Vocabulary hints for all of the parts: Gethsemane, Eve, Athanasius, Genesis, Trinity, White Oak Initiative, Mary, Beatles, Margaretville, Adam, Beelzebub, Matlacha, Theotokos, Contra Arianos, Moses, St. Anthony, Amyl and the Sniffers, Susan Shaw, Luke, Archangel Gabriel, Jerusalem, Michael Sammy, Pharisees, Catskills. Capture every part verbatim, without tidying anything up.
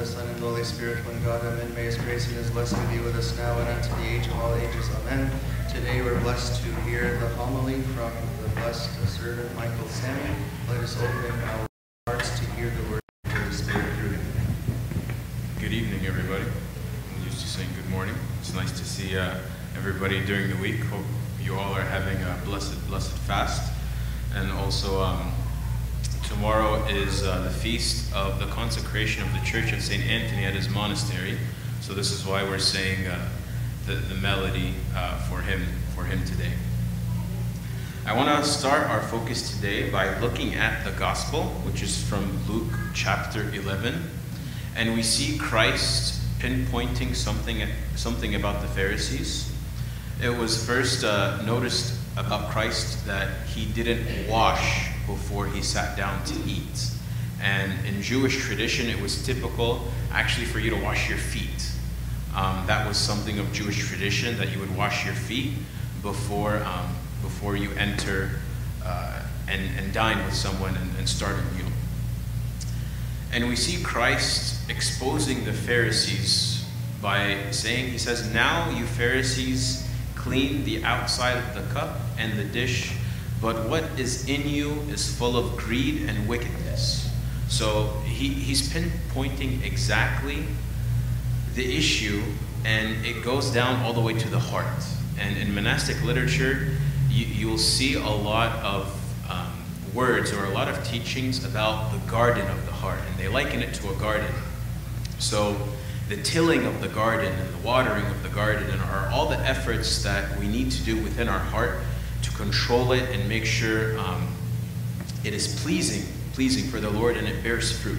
the Son, and the Holy Spirit, one God, amen. May His grace and His blessing be with us now and unto the age of all ages, amen. Today we're blessed to hear the homily from the blessed servant Michael Sammy. Let us open our hearts to hear the word of the Spirit through him. Good evening, everybody. I'm used to saying good morning. It's nice to see uh, everybody during the week. Hope you all are having a blessed, blessed fast. And also, um, tomorrow is uh, the feast of the consecration of the church of Saint Anthony at his monastery. So this is why we're saying uh, the, the melody uh, for him for him today. I want to start our focus today by looking at the gospel, which is from Luke chapter eleven. And we see Christ pinpointing something, something about the Pharisees. It was first uh, noticed about Christ that he didn't wash before he sat down to eat. And in Jewish tradition, it was typical actually for you to wash your feet. Um, that was something of Jewish tradition, that you would wash your feet before um, before you enter uh, and, and dine with someone and, and start a meal. And we see Christ exposing the Pharisees by saying, he says, "Now you Pharisees clean the outside of the cup and the dish, but what is in you is full of greed and wickedness." So he, he's pinpointing exactly the issue, and it goes down all the way to the heart. And in monastic literature, you, you'll see a lot of um, words or a lot of teachings about the garden of the heart, and they liken it to a garden. So the tilling of the garden and the watering of the garden are all the efforts that we need to do within our heart to control it and make sure um, it is pleasing, pleasing for the Lord, and it bears fruit.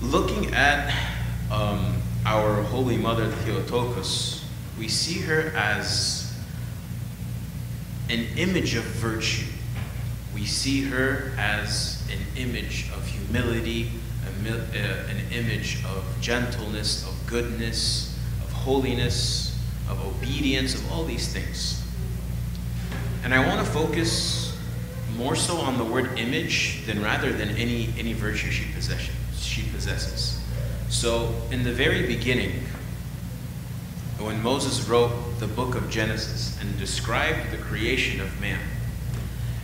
Looking at um, our Holy Mother Theotokos, we see her as an image of virtue. We see her as an image of humility, an image of gentleness, of goodness, of holiness, of obedience, of all these things. And I want to focus more so on the word image than rather than any, any virtue she, possess, she possesses. So in the very beginning, when Moses wrote the book of Genesis and described the creation of man,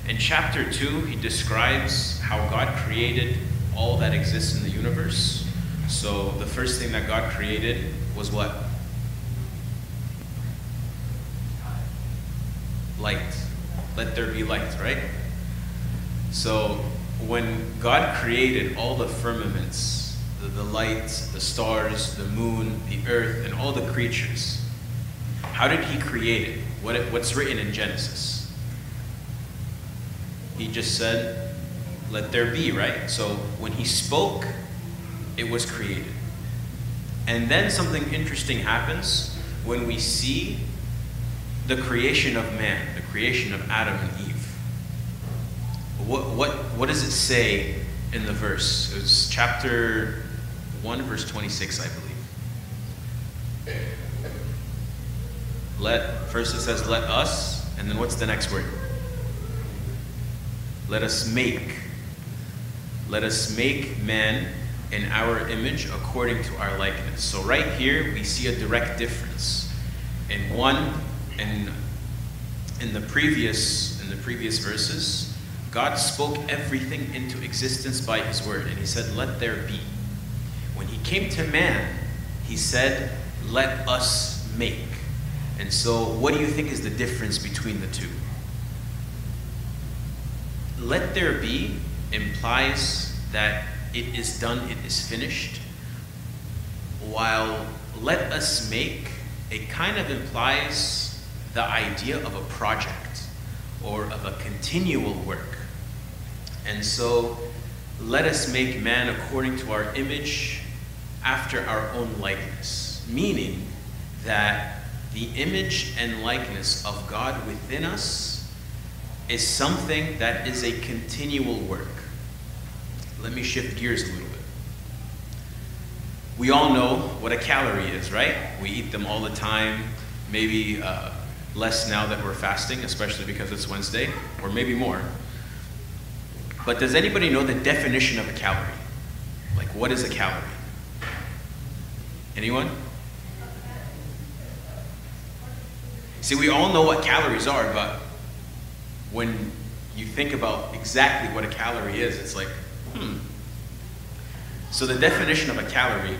in chapter two, he describes how God created all that exists in the universe. So the first thing that God created was what? Light. Let there be light, right? So when God created all the firmaments, the, the lights, the stars, the moon, the earth, and all the creatures, how did he create it? What it, what's written in Genesis? He just said, "Let there be," right? So when he spoke, it was created. And then something interesting happens when we see the creation of man, the creation of Adam and Eve. What, what, what does it say in the verse? It was chapter one, verse twenty-six, I believe. Let, first it says, "Let us," and then what's the next word? "Let us make." Let us make man in our image according to our likeness. So right here, we see a direct difference. In one, And in the previous in the previous verses, God spoke everything into existence by his word, and he said, "Let there be." When he came to man, he said, "Let us make." And so what do you think is the difference between the two? "Let there be" implies that it is done, it is finished, while "let us make," it kind of implies the idea of a project or of a continual work. And so, let us make man according to our image, after our own likeness, meaning that the image and likeness of God within us is something that is a continual work. Let me shift gears a little bit. We all know what a calorie is, right? We eat them all the time. Maybe uh, less now that we're fasting, especially because it's Wednesday, or maybe more. But does anybody know the definition of a calorie? Like, what is a calorie? Anyone? See, we all know what calories are, but when you think about exactly what a calorie is, it's like, hmm. So the definition of a calorie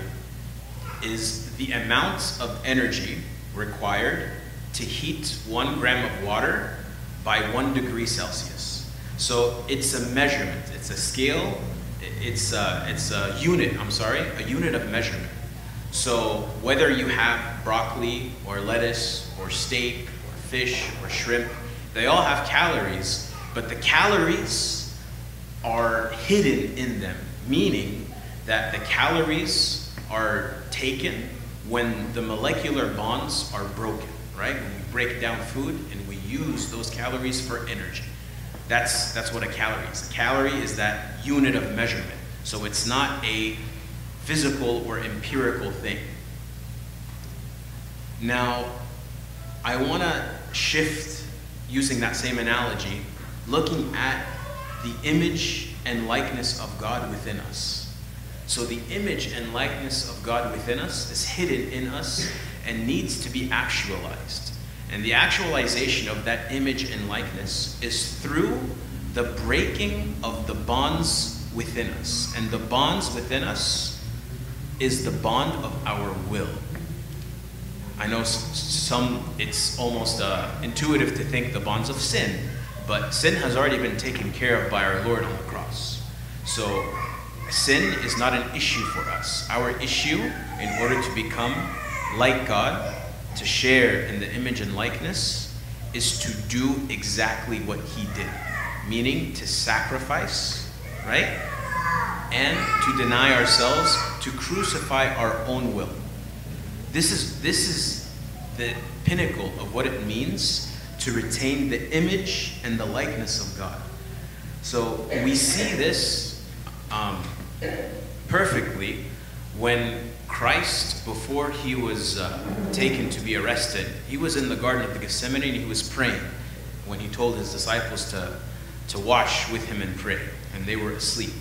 is the amount of energy required to heat one gram of water by one degree Celsius. So it's a measurement, it's a scale, it's a, it's a unit, I'm sorry, a unit of measurement. So whether you have broccoli or lettuce or steak or fish or shrimp, they all have calories, but the calories are hidden in them, meaning that the calories are taken when the molecular bonds are broken, right? When we break down food and we use those calories for energy. That's, that's what a calorie is. A calorie is that unit of measurement. So it's not a physical or empirical thing. Now, I want to shift using that same analogy, looking at the image and likeness of God within us. So the image and likeness of God within us is hidden in us and needs to be actualized. And the actualization of that image and likeness is through the breaking of the bonds within us. And the bonds within us is the bond of our will. I know some, it's almost uh, intuitive to think the bonds of sin, but sin has already been taken care of by our Lord on the cross. So sin is not an issue for us. Our issue, in order to become like God, to share in the image and likeness, is to do exactly what he did, meaning to sacrifice, right? And to deny ourselves, to crucify our own will. This is, this is the pinnacle of what it means to retain the image and the likeness of God. So we see this Um, perfectly when Christ, before he was uh, taken to be arrested, he was in the Garden of Gethsemane and he was praying when he told his disciples to, to watch with him and pray, and they were asleep.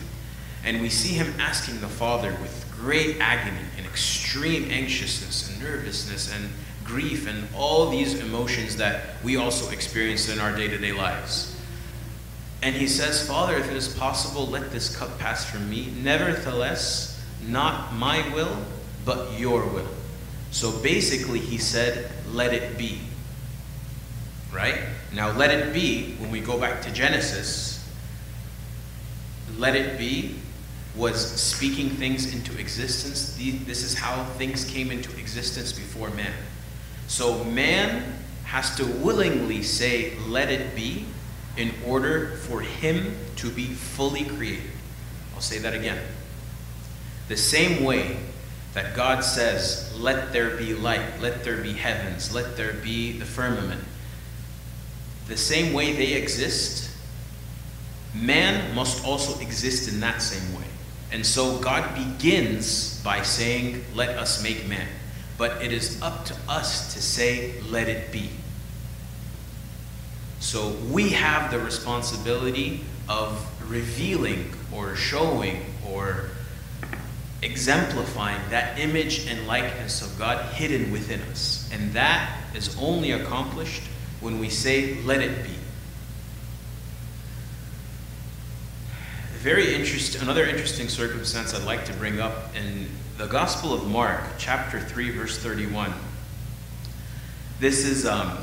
And we see him asking the Father with great agony and extreme anxiousness and nervousness and grief and all these emotions that we also experience in our day-to-day lives. And he says, Father, if it is possible, let this cup pass from me. Nevertheless, not my will, but your will. So basically, he said, let it be. Right? Now, let it be, when we go back to Genesis, let it be was speaking things into existence. This is how things came into existence before man. So man has to willingly say, let it be, in order for him to be fully created. I'll say that again. The same way that God says, let there be light, let there be heavens, let there be the firmament. The same way they exist, man must also exist in that same way. And so God begins by saying, let us make man. But it is up to us to say, let it be. So we have the responsibility of revealing or showing or exemplifying that image and likeness of God hidden within us. And that is only accomplished when we say, let it be. Very interesting, another interesting circumstance I'd like to bring up in the Gospel of Mark, chapter three, verse thirty-one. This is um,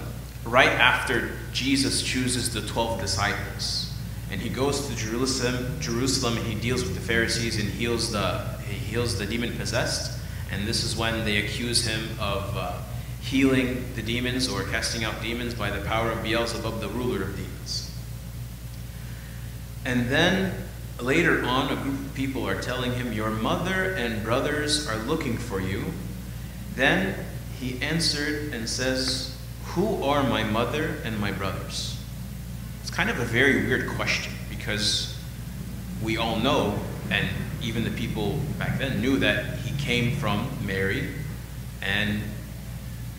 right after Jesus chooses the twelve disciples, and he goes to Jerusalem. Jerusalem, and he deals with the Pharisees and heals the he heals the demon possessed. And this is when they accuse him of uh, healing the demons or casting out demons by the power of Beelzebub, the ruler of demons. And then later on, a group of people are telling him, "Your mother and brothers are looking for you." Then he answered and says, "Who are my mother and my brothers?" It's kind of a very weird question, because we all know, and even the people back then knew, that he came from Mary, and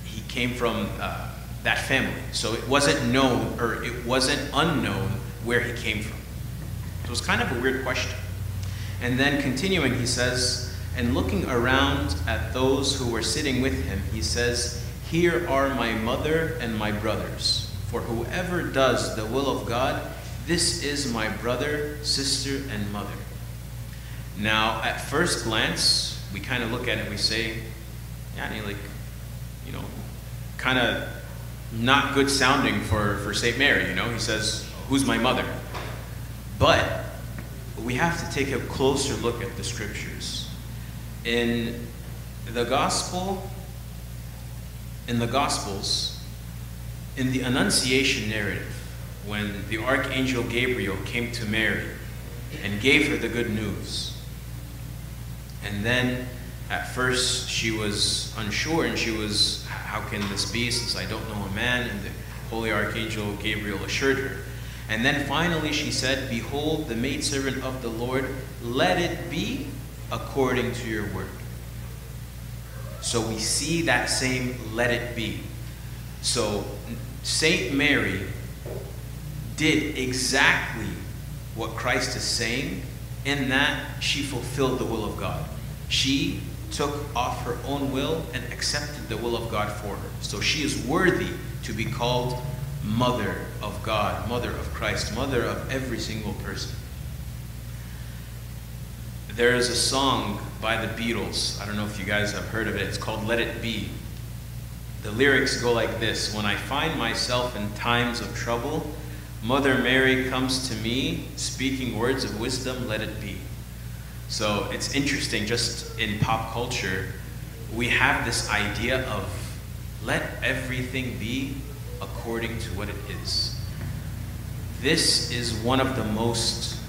he came from uh, that family. So it wasn't known, or it wasn't unknown where he came from. It was kind of a weird question. And then continuing, he says, and looking around at those who were sitting with him, he says, here are my mother and my brothers. For whoever does the will of God, this is my brother, sister, and mother. Now, at first glance, we kind of look at it and we say, yeah, like, you know, kind of not good sounding for, for Saint Mary, you know? He says, who's my mother? But we have to take a closer look at the scriptures. In the gospel, in the gospels, in the Annunciation narrative, when the Archangel Gabriel came to Mary and gave her the good news, and then at first she was unsure and she was, how can this be since I don't know a man? And the Holy Archangel Gabriel assured her. And then finally she said, behold, the maidservant of the Lord, let it be according to your word. So we see that same let it be. So Saint Mary did exactly what Christ is saying in that she fulfilled the will of God. She took off her own will and accepted the will of God for her. So she is worthy to be called Mother of God, Mother of Christ, Mother of every single person. There is a song by the Beatles. I don't know if you guys have heard of it. It's called Let It Be. The lyrics go like this. When I find myself in times of trouble, Mother Mary comes to me, speaking words of wisdom, let it be. So it's interesting, just in pop culture, we have this idea of let everything be according to what it is. This is one of the most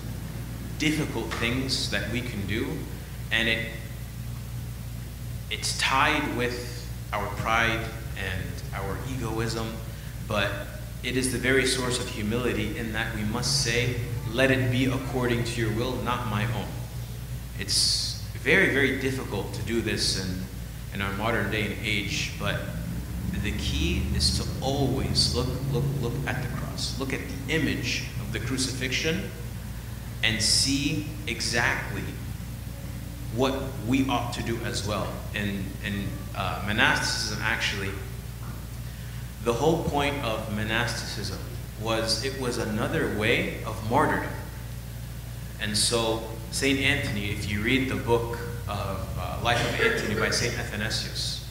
difficult things that we can do, and it it's tied with our pride and our egoism, but it is the very source of humility in that we must say, let it be according to your will, not my own. It's very, very difficult to do this in, in our modern day and age, but the key is to always look, look, look at the cross. Look at the image of the crucifixion and see exactly what we ought to do as well. In, in uh, monasticism, actually, the whole point of monasticism was it was another way of martyrdom. And so Saint Anthony, if you read the book of uh, Life of Anthony by Saint Athanasius,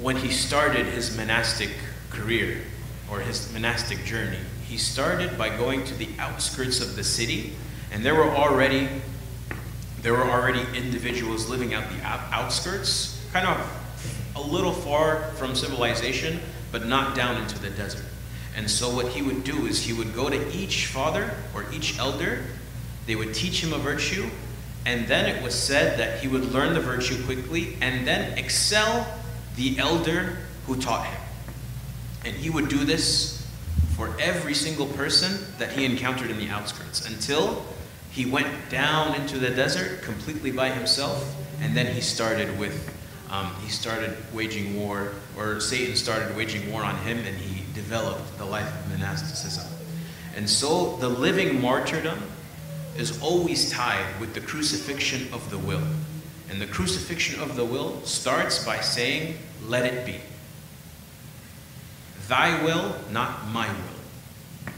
when he started his monastic career or his monastic journey, he started by going to the outskirts of the city, and there were already there were already individuals living out the outskirts, kind of a little far from civilization, but not down into the desert. And so what he would do is he would go to each father or each elder. They would teach him a virtue, and then it was said that he would learn the virtue quickly and then excel the elder who taught him. And he would do this for every single person that he encountered in the outskirts until he went down into the desert completely by himself, and then he started with, um, he started waging war, or Satan started waging war on him, and he developed the life of monasticism. And so the living martyrdom is always tied with the crucifixion of the will. And the crucifixion of the will starts by saying, let it be. Thy will, not my will.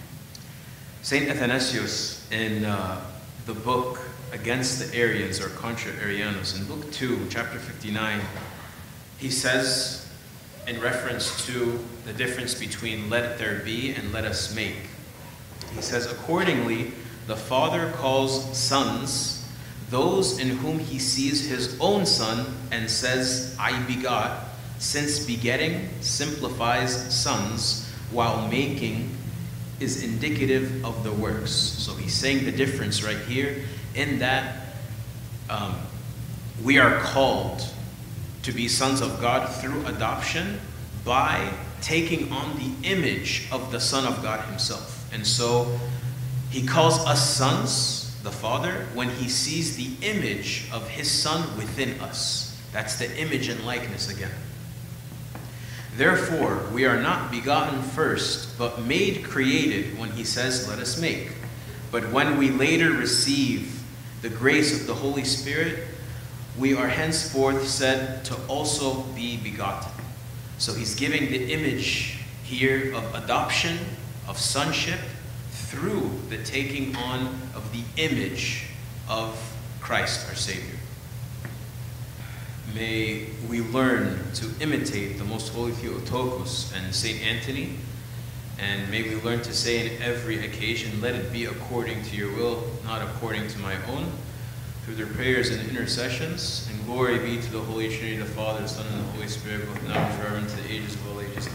Saint Athanasius, in uh, the book Against the Arians, or Contra Arianos, in book two, chapter fifty-nine, he says, in reference to the difference between let there be and let us make, he says, accordingly, the Father calls sons those in whom he sees his own son and says, I begot, since begetting simplifies sons, while making is indicative of the works. So he's saying the difference right here in that um, we are called to be sons of God through adoption by taking on the image of the Son of God himself. And so he calls us sons, the Father, when he sees the image of his Son within us. That's the image and likeness again. Therefore, we are not begotten first, but made created when he says, let us make. But when we later receive the grace of the Holy Spirit, we are henceforth said to also be begotten. So he's giving the image here of adoption, of sonship, through the taking on of the image of Christ, our Savior. May we learn to imitate the Most Holy Theotokos and Saint Anthony, and may we learn to say in every occasion, let it be according to your will, not according to my own, through their prayers and intercessions. And glory be to the Holy Trinity, the Father, the Son, and the Holy Spirit, both now and forever, and to the ages of all ages.